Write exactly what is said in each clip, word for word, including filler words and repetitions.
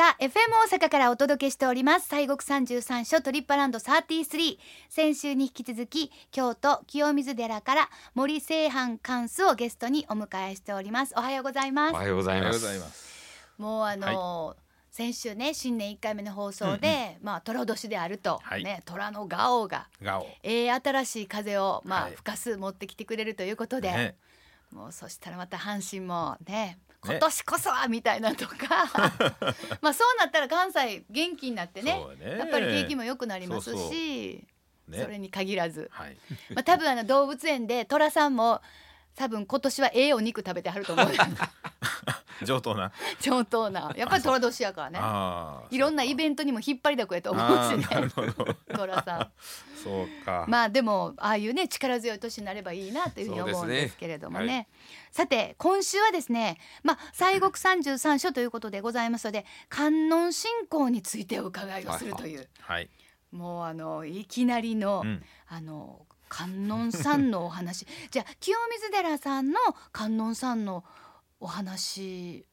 さあ エフエム 大阪からお届けしております西国さんじゅうさん所トリッパランドさんじゅうさん、先週に引き続き京都清水寺から森清範貫主をゲストにお迎えしております。おはようございます。おはようございます。もうあのーはい、先週ね新年いっかいめの放送で、うんうん、まあ寅年であると、はい、ね寅のガオがえー、新しい風をまあ、はい、吹かす持ってきてくれるということで、ね、もうそしたらまた阪神もね今年こそはみたいなとかまあそうなったら関西元気になってね、ねやっぱり景気も良くなりますし、そうそう、ね、それに限らず、はい、まあ、多分あの動物園で寅さんも多分今年はええお肉食べてはると思う上等な上等なやっぱり寅年やからね、あいろんなイベントにも引っ張りだこやと思うしね寅さんそうか、まあでもああいうね力強い年になればいいなというふうに思うんですけれども ね, ね、はい、さて今週はですね、まあ、西国さんじゅうさん所ということでございますので観音信仰についてお伺いをするという、はいはい、もうあのいきなりの、うん、あの観音さんのお話じゃあ清水寺さんの観音さんのお話、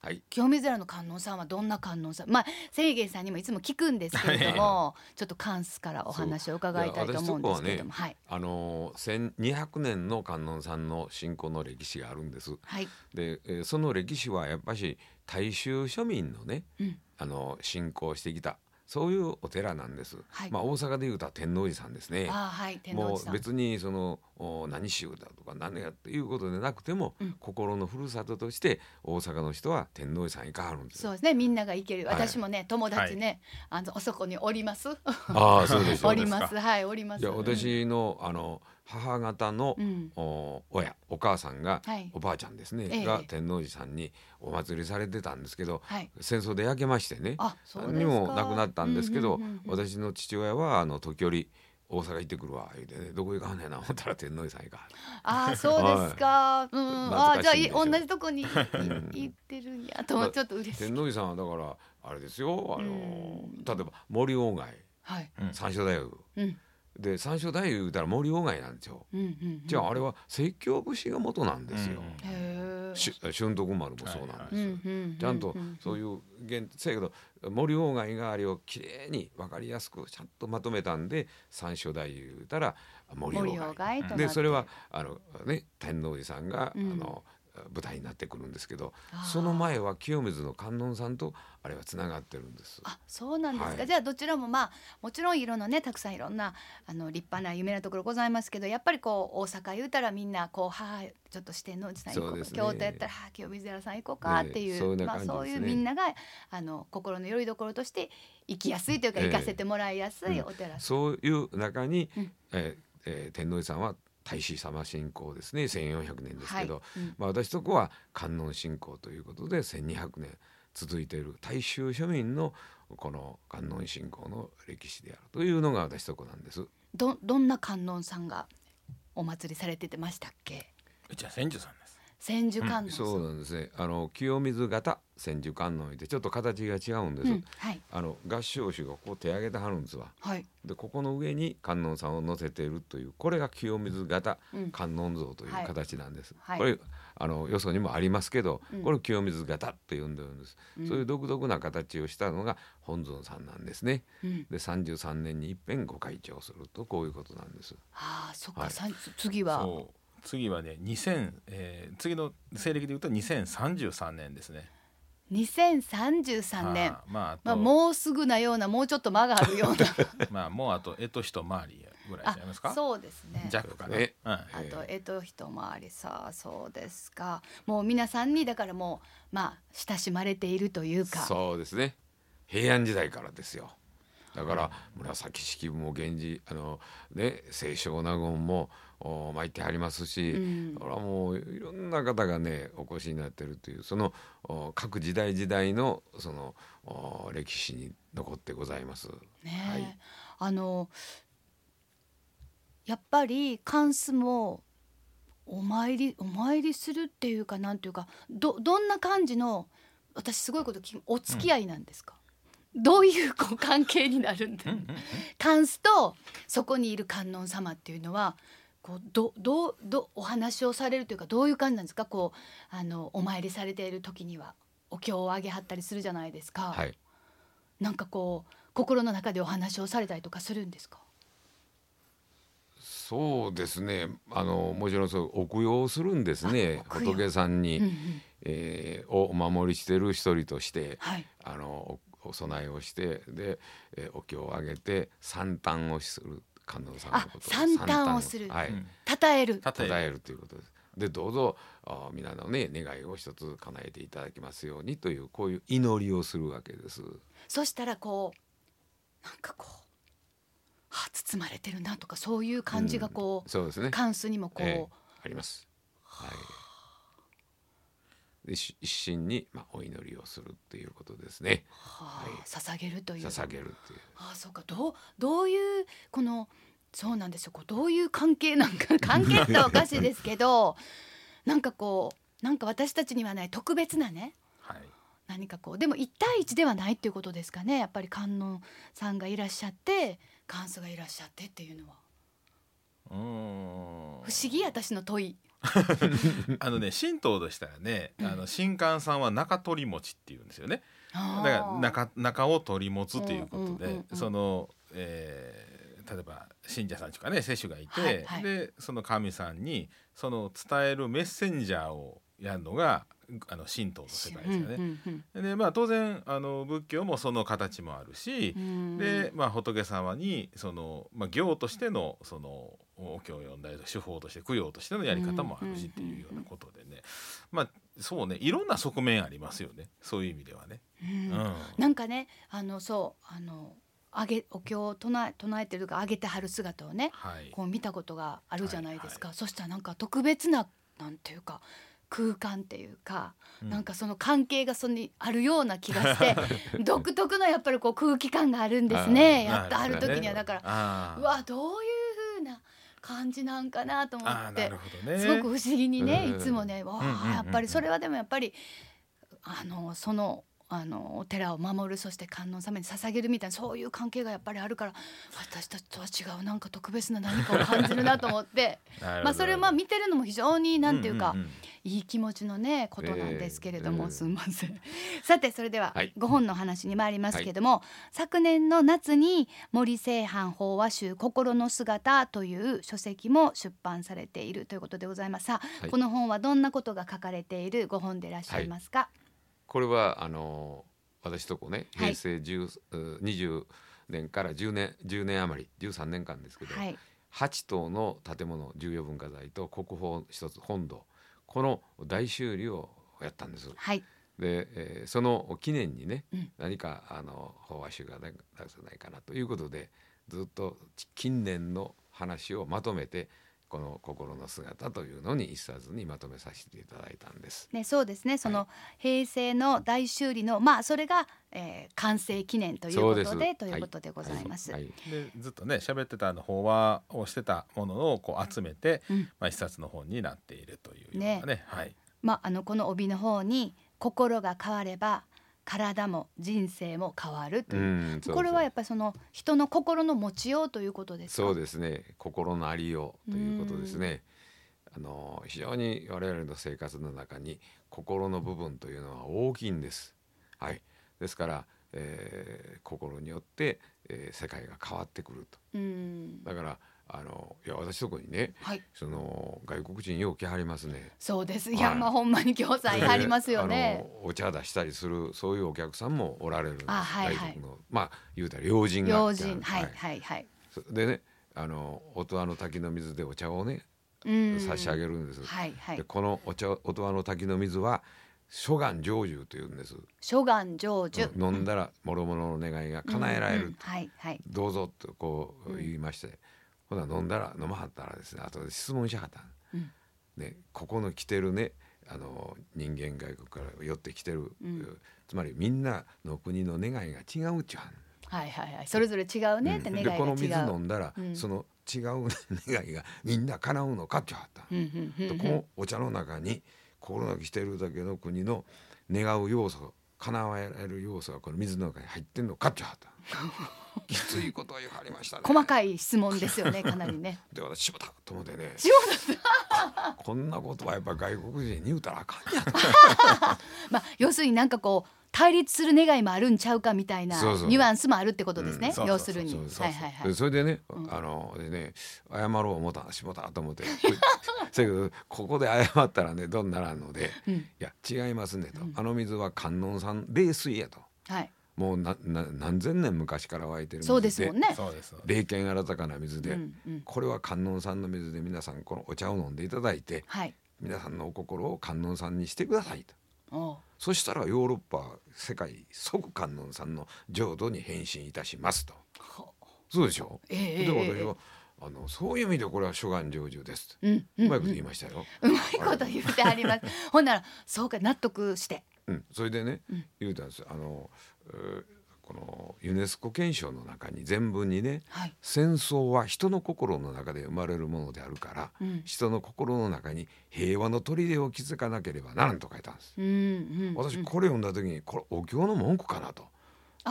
はい、清水寺の観音さんはどんな観音さん、まあ清源さんにもいつも聞くんですけれどもちょっと貫主からお話を伺いたいと思うんですけれども、は、ね、はい、あのせんにひゃくねんの観音さんの信仰の歴史があるんです、はい、でその歴史はやっぱり大衆庶民のね、うん、あの信仰してきたそういうお寺なんです、はい、まあ、大阪でいうと天王寺さんですね。あ、はい、天王寺さんもう別にその何宗だとか何やということでなくても、うん、心のふるさととして大阪の人は天王寺さんに変わるんです。そうですね、みんなが行ける、はい、私もね友達ね、はい、あのおそこにおりますあ、そうですかおります、はい、おります。いや私の、あの母方の、うん、お親お母さんが、はい、おばあちゃんですね、ええ、が天王寺さんにお祭りされてたんですけど、はい、戦争で焼けましてね、あ、そうですか、にも亡くなったんですけど、うんうんうんうん、私の父親はあの時折大阪行ってくるわ言うて、ね、どこ行かんねんな思ったら天王寺さん行かはる。あ、そうですか、うん、あ、じゃあ同じとこに行ってるんやと思ってちょっと嬉しい。天王寺さんはだからあれですよ、あの例えば森鴎外、はい、三所大夫、うん、で三所大夫言うたら森鴎外なんですよ、うんうんうん、じゃああれは説教節が元なんですよ、うん、し春徳丸もそうなんですよ、はいはい、ちゃんとそういう現せやけど森鴎外があれをきれいに分かりやすくちゃんとまとめたんで三所大夫言うたら森鴎外で、それはあの、ね、天王寺さんが、うん、あの舞台になってくるんですけど、その前は清水の観音さんとあれはつながってるんです。あ、そうなんですか、はい、じゃあどちらもまあもちろんいろんなねたくさんいろんなあの立派な有名なところございますけど、やっぱりこう大阪言うたらみんなこうはぁちょっとしてんのうちさん行こうか、ね、京都やったらはぁ清水寺さん行こうかっていう、ね、そういうな感じですね。まあ、そういうみんながあの心のよりどころとして行きやすいというか、えー、行かせてもらいやすいお寺、うん、そういう中に、うん、えーえー、天王寺さんは太子様信仰ですね、せんよんひゃくねんですけど、はい、うん、まあ、私とこは観音信仰ということでせんにひゃくねん続いている大衆庶民のこの観音信仰の歴史であるというのが私とこなんです。 ど, どんな観音さんがお祭りされててましたっけ。じゃあ千手さんです。千手観音さん、うん、そうなんですね、あの清水型千手観音ってちょっと形が違うんです、うん、はい、あの合掌手がこう手上げてはるんですわ、はい、でここの上に観音さんを乗せているというこれが清水型観音像という形なんです、うん、はい、これあのよそにもありますけど、うん、これ清水型って呼んでるんです、うん、そういう独特な形をしたのが本尊さんなんですね、うん、でさんじゅうさんねんに一遍ご開帳するとこういうことなんです。あ、そっか、はい、次はそう次はねにせん、えー、次の西暦でいうとにせんさんじゅうさんねんですね。にせんさんじゅうさんねん、はあ、まあ、あとまあ、もうすぐなようなもうちょっと間があるようなまあもうあとえと一回りぐらいじゃないですか。そうですね、弱かね、うん、あとえと一回りさ、そうですか、もう皆さんにだからもうまあ親しまれているというか。そうですね、平安時代からですよ。だから紫式部も源氏あのね清少納言も巻いてありますし、うん、だからもういろんな方がねお越しになってるというその各時代時代のその歴史に残ってございます、ね、はい、あのやっぱり貫主もお参りお参りするっていうかなんていうか ど, どんな感じの私すごいこと聞くお付き合いなんですか、うん、どういう関係になるんだ貫主とそこにいる観音様っていうのはこうどどどお話をされるというかどういう感じなんですか。こうあのお参りされている時にはお経をあげはったりするじゃないですか、はい、なんかこう心の中でお話をされたりとかするんですか？そうですね、あのもちろんそうお供養をするんですね、仏さんに、うんうん、えー、お守りしてる一人として、はい、あのお供えをしてで、えー、お経をあげて三嘆をする、観音さんのこと三嘆をする、はい、称える称えるということです。でどうぞ皆の、ね、願いを一つ叶えていただきますようにというこういう祈りをするわけです。そしたらこうなんかこうは包まれてるなとかそういう感じがこう、うん、そうですね、関数にもこう、えー、あります、はい、で一心に、まあ、お祈りをするっていうことですね、はあ、はい、捧げるという捧げるっていう、ああそうか、どう、どういうこのそうなんですよ、こうどういう関係なんか関係っておかしいですけどなんかこうなんか私たちにはない特別なね、はい、何かこうでも一対一ではないっていうことですかね、やっぱり観音さんがいらっしゃって関数がいらっしゃってっていうのは、うーん、不思議、私の問いあのね神道でしたらね、あの神官さんは中取り持ちっていうんですよね、うん、だから 中, 中を取り持つということで、うんうんうんうん、その、えー、例えば信者さんとかね世主がいて、はいはい、でその神さんにその伝えるメッセンジャーをやるのがあの神道の世界ですよね、うんうんうん、でまあ、当然あの仏教もその形もあるし、で、まあ、仏様にその、まあ、行としてのそのお経を読んだり手法として供養としてのやり方もあるしっていうようなことでね、うんうんうん、まあそうね、いろんな側面ありますよね、そういう意味ではね、うんうん、なんかねあのそうあのあげお経を唱え、唱えてるかあげてはる姿をね、はい、こう見たことがあるじゃないですか、はいはい、そしたらなんか特別ななんていうか空間っていうか、うん、なんかその関係がそにあるような気がして独特のやっぱりこう空気感があるんですね、やったある時にはだから、うわどういう風な感じなんかなと思って、すごく不思議にね、いつもね、わあやっぱりそれはでもやっぱりあのそのあのお寺を守る、そして観音様に捧げるみたいなそういう関係がやっぱりあるから、私たちとは違うなんか特別な何かを感じるなと思ってまあそれをまあ見てるのも非常になんていうか、うんうんうん、いい気持ちのねことなんですけれども、えーえー、すみませんさてそれではごほんの話に参りますけれども、はい、昨年の夏に森清範法話集心の姿という書籍も出版されているということでございます。さあ、はい、この本はどんなことが書かれているご本でいらっしゃいますか？はい、これはあの私とこね平成じゅう、はい、にじゅうねんからじゅうねんじゅうねん余りじゅうさんねんかんですけど、はい、はちとうの建物重要文化財と国宝一つ本堂、この大修理をやったんです、はい、でえー、その記念にね、うん、何かあの法話集が出せないかなということでずっと近年の話をまとめてこの心の姿というのに一冊にまとめさせていただいたんです、ね、そうですね、その平成の大修理の、はい、まあそれが、えー、完成記念ということ で, でということでございます、はいはいはい、でずっとね喋ってたあの法話をしてたものをこう集めて、うん、まあ、一冊の本になっているというような ね, ね、はい、まあ、あのこの帯の方に心が変われば体も人生も変わるという、うん、そうそう、これはやっぱりその人の心の持ちようということですか？そうですね、心のありようということですね、あの非常に我々の生活の中に心の部分というのは大きいんです、はい、ですから、えー、心によって、えー、世界が変わってくると、うん、だからあのいや私特にね、はい、その外国人よう来はりますね。そうです、いや、はい、まあ、ほんまに行さんやりますよね、あのお茶出したりするそういうお客さんもおられるんです。あ、はいはい、外国のまあ言うたら要人が要人、はいはいはいはい、でねあの音羽の滝の水でお茶をね差し上げるんです、はいはい、でこのお茶音羽の滝の水は諸願成就というんです。諸願成就、飲んだら諸々の願いが叶えられる、うんうん、はいはい、どうぞとこう言いまして、うん、ほな飲んだら飲まはったらですね、あとで質問しはった、うん、ね、ここの来てるねあの人間外国から寄ってきてる、うん、つまりみんなの国の願いが違うっちゅうはん、はいはいはい、それぞれ違うねって願いが違う、うん、でこの水飲んだら、うん、その違う願いがみんな叶うのかっちゅうはった、うんうんうん、このお茶の中に心が来てるだけの国の願う要素叶えられる要素がこの水の中に入ってんのかっちゅうはったきついことを言われましたね。細かい質問ですよね、かなりね。で私柴田と思ってね、柴田こんなことはやっぱ外国人に言うたらあかんや、まあ、要するになんかこう対立する願いもあるんちゃうかみたいなニュアンスもあるってことですね、要するに。それでね、うん、あのでね謝ろう思ったしもたと思ってせやけどここで謝ったらねどんならんので、うん、いや違いますねと、うん、あの水は観音さん冷水やと、はい、もうなな何千年昔から湧いてる水で、そうですもんね、冷健新たかな水で、うんうん、これは観音さんの水で皆さんこのお茶を飲んでいただいて、はい、皆さんのお心を観音さんにしてくださいと。そしたらヨーロッパ世界即観音さんの浄土に変身いたしますと。そうでしょ、えー、で私は、えー、あのそういう意味でこれは諸願成就です、うんうんうん、うまいこと言いましたよ。うまいこと言ってありますほんならそうか納得して、うん、それでね、うん、言うたんですよ。あの、えー、このユネスコ憲章の中に全文にね、はい、戦争は人の心の中で生まれるものであるから、うん、人の心の中に平和の砦を築かなければならんと書いたんです、うんうんうん、私これ読んだ時にこれお経の文句かなと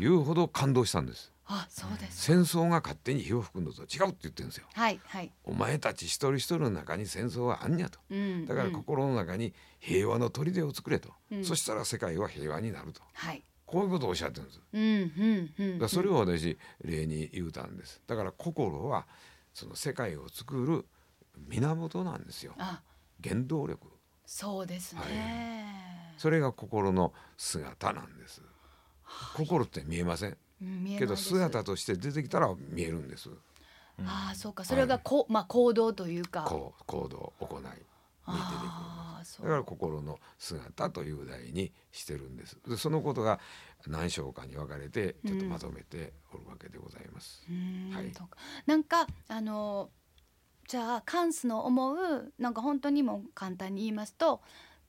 いうほど感動したんです。あ、そうです。戦争が勝手に火を吹くのと違うって言ってるんですよ、はいはい、お前たち一人一人の中に戦争はあんにゃと、うん、だから心の中に平和の砦を作れと、うん、そしたら世界は平和になると、はい、こういうことをおっしゃってるんです、うんうんうん、だからそれを私例に言うたんです。だから心はその世界を作る源なんですよ、原動力。そうですね、はい、それが心の姿なんです、はい、心って見えません、うん、見えないですけど姿として出てきたら見えるんです、うん、ああそうか、それがこ、はい、まあ、行動というかこう行動行いに出てくる。だから心の姿という題にしてるんです。でそのことが何章かに分かれてちょっとまとめておるわけでございます、うん、はい、なんかあのじゃあカンスの思うなんか本当にも簡単に言いますと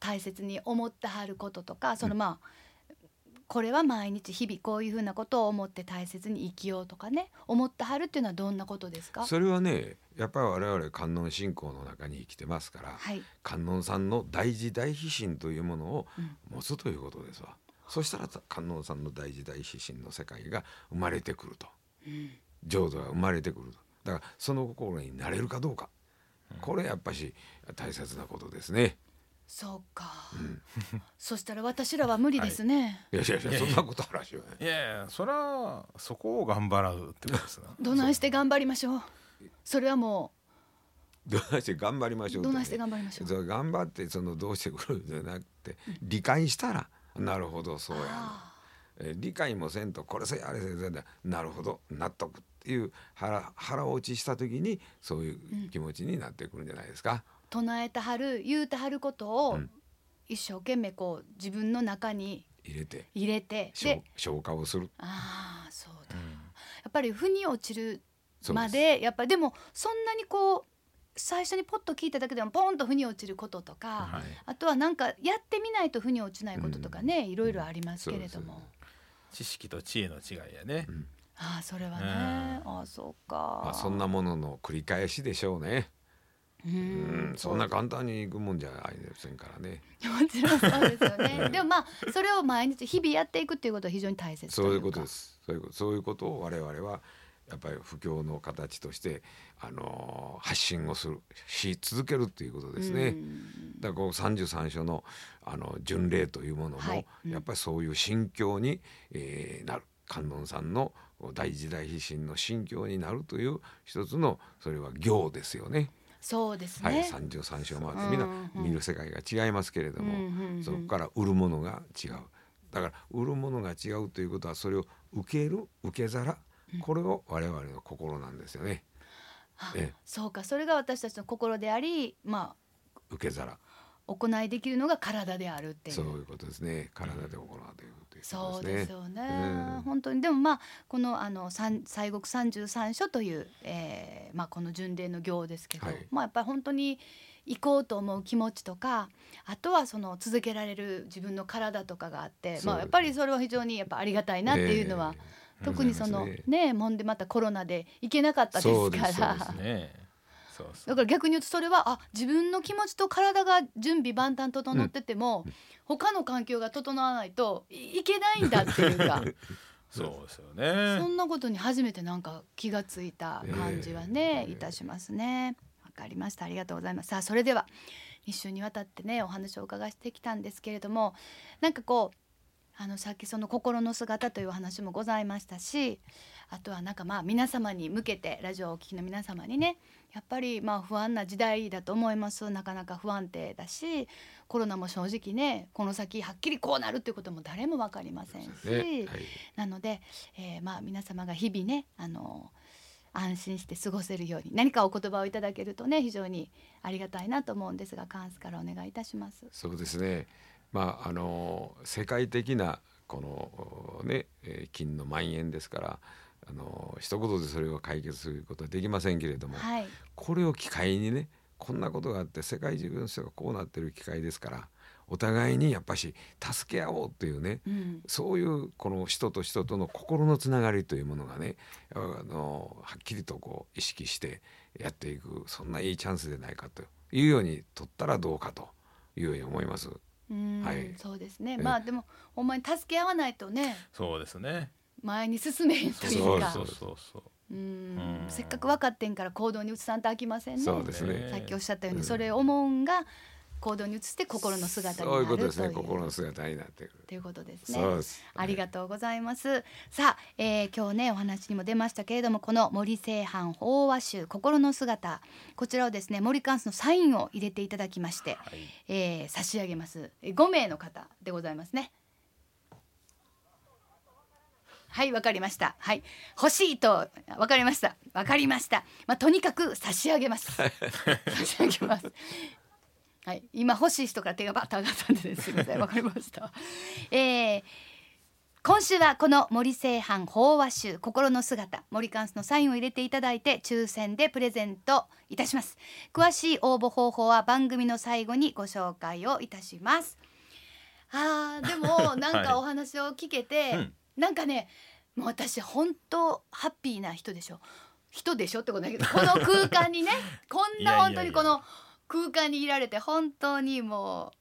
大切に思ってはることとかそのまあ、うん、これは毎日日々こういうふうなことを思って大切に生きようとかね思ってはるっていうのはどんなことですか。それはねやっぱり我々観音信仰の中に生きてますから、はい、観音さんの大慈大悲心というものを持つということですわ、うん、そしたら観音さんの大慈大悲心の世界が生まれてくると、うん、浄土が生まれてくると。だからその心になれるかどうか、うん、これやっぱし大切なことですね。そうか、うん、そしたら私らは無理ですね、はい、いやいやいやそんなことあらしいよね。いやいやそれはそこを頑張らうってことですなどないして頑張りましょう。それはもうどないして頑張りましょう、ね、どないして頑張りましょう。頑張ってそのどうしてくるんじゃなくて理解したら、うん、なるほどそうやな、え理解もせんとこれせあれせんだなるほど納得っていう 腹, 腹落ちした時にそういう気持ちになってくるんじゃないですか、うん。唱えたはる言うたはることを一生懸命こう自分の中に入れて入れてで消化をする。ああそうだ、うん、やっぱり腑に落ちるまでやっぱりでもそんなにこう最初にポッと聞いただけでもポンと腑に落ちることとか、はい、あとはなんかやってみないと腑に落ちないこととかね、うん、いろいろありますけれども、うん、知識と知恵の違いやね、うん。ああそれはね、うん、ああそうか、まあ、そんなものの繰り返しでしょうね。うんうん、そんな簡単にいくもんじゃないですからね。もちろんそうですよねでもまあそれを毎日日々やっていくっていうことは非常に大切というかそういうことです。そういうこと、そういうことを我々はやっぱり布教の形として、あのー、発信をするし続けるっていうことですね。だからこうさんじゅうさん章の、あの巡礼というものも、はい、うん、やっぱりそういう心境に、えー、なる観音さんの大慈大悲心の心境になるという一つのそれは行ですよね。そうですね、はい、さんじゅうさん章までみんな見る世界が違いますけれども、うんうん、そこから売るものが違う。だから売るものが違うということはそれを受ける受け皿、これを我々の心なんですよね、うん、えそうか、それが私たちの心であり、まあ、受け皿行いできるのが体であるっていうそういうことですね。体で行うということですね。そうですよね、うん、本当にでもまあこのあの西国さんじゅうさん所という、えーまあ、この巡礼の行ですけど、はい、まあ、やっぱり本当に行こうと思う気持ちとかあとはその続けられる自分の体とかがあって、まあ、やっぱりそれは非常にやっぱありがたいなっていうのは、ね、特にそのねえもんでまたコロナで行けなかったですから。そうです、そうですね。だから逆に言うとそれはあ自分の気持ちと体が準備万端整ってても、うん、他の環境が整わないといけないんだっていうかそうですよね。そんなことに初めてなんか気がついた感じはね、えー、いたしますね。わかりました、ありがとうございます。さあそれでは一週にわたってねお話を伺してきたんですけれども、なんかこうあのさっきその心の姿という話もございましたし、あとはなんかまあ皆様に向けてラジオをお聞きの皆様にね、やっぱりまあ不安な時代だと思います。なかなか不安定だし、コロナも正直ねこの先はっきりこうなるということも誰も分かりませんし、ね、はい、なので、えー、まあ皆様が日々ねあの安心して過ごせるように何かお言葉をいただけるとね非常にありがたいなと思うんですが、カンスからお願いいたします。そうですね、まあ、あの世界的なこの、ね、金の蔓延ですから、あの一言でそれを解決することはできませんけれども、はい、これを機会にねこんなことがあって世界中の人がこうなってる機会ですから、お互いにやっぱし助け合おうというね、うん、そういうこの人と人との心のつながりというものがね、あのはっきりとこう意識してやっていく、そんないいチャンスでないかというように取ったらどうかというように思います。うん、はい、そうですね。まあでもほんまに助け合わないとね、そうですね、前に進めへんというか、そうそうそうそう、うん、せっかく分かってんから行動に移さんとあきませんね。そうですね、さっきおっしゃったように、うん、それを思うんが行動に移して心の姿になるという、そういうことですね、心の姿になってくるということですね。そうです、はい、ありがとうございます。さあ、えー、今日ねお話にも出ましたけれども、この森清範法話集心の姿、こちらをですね森貫のサインを入れていただきまして、はい、えー、差し上げます。ご名の方でございますね。はい、わかりました、はい、欲しいとわかりましたわかりました、まあ、とにかく差し上げます差し上げますはい、今欲しい人から手がバッと上がったんで、ね、すいません、わかりました、えー、今週はこの森清範法話集心の姿、森貫のサインを入れていただいて抽選でプレゼントいたします。詳しい応募方法は番組の最後にご紹介をいたします。あーでもなんかお話を聞けて、はい、なんかねもう私本当ハッピーな人でしょ人でしょってことだけど、この空間にねこんな本当にこのいやいやいや空間にいられて本当にも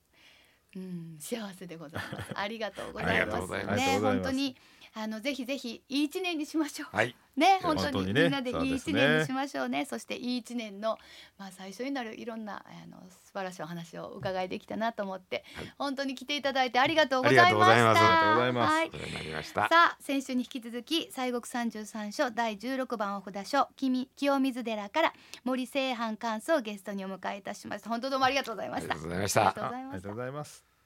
う、うん、幸せでございます。ありがとうございますね。本当にあのぜひぜひいい一年にしましょう、はい、ね本当にみんなでいい一年にしましょうね。そしていい一年の、まあ、最初になるいろんなあの素晴らしいお話を伺いできたなと思って、はい、本当に来ていただいてありがとうございました。さあ先週に引き続き西国三十三所だいじゅうろくばんお札所清水寺から森清範貫主をゲストにお迎えいたしました。本当どうもありがとうございました。ありがとうございました。ありがとうございます。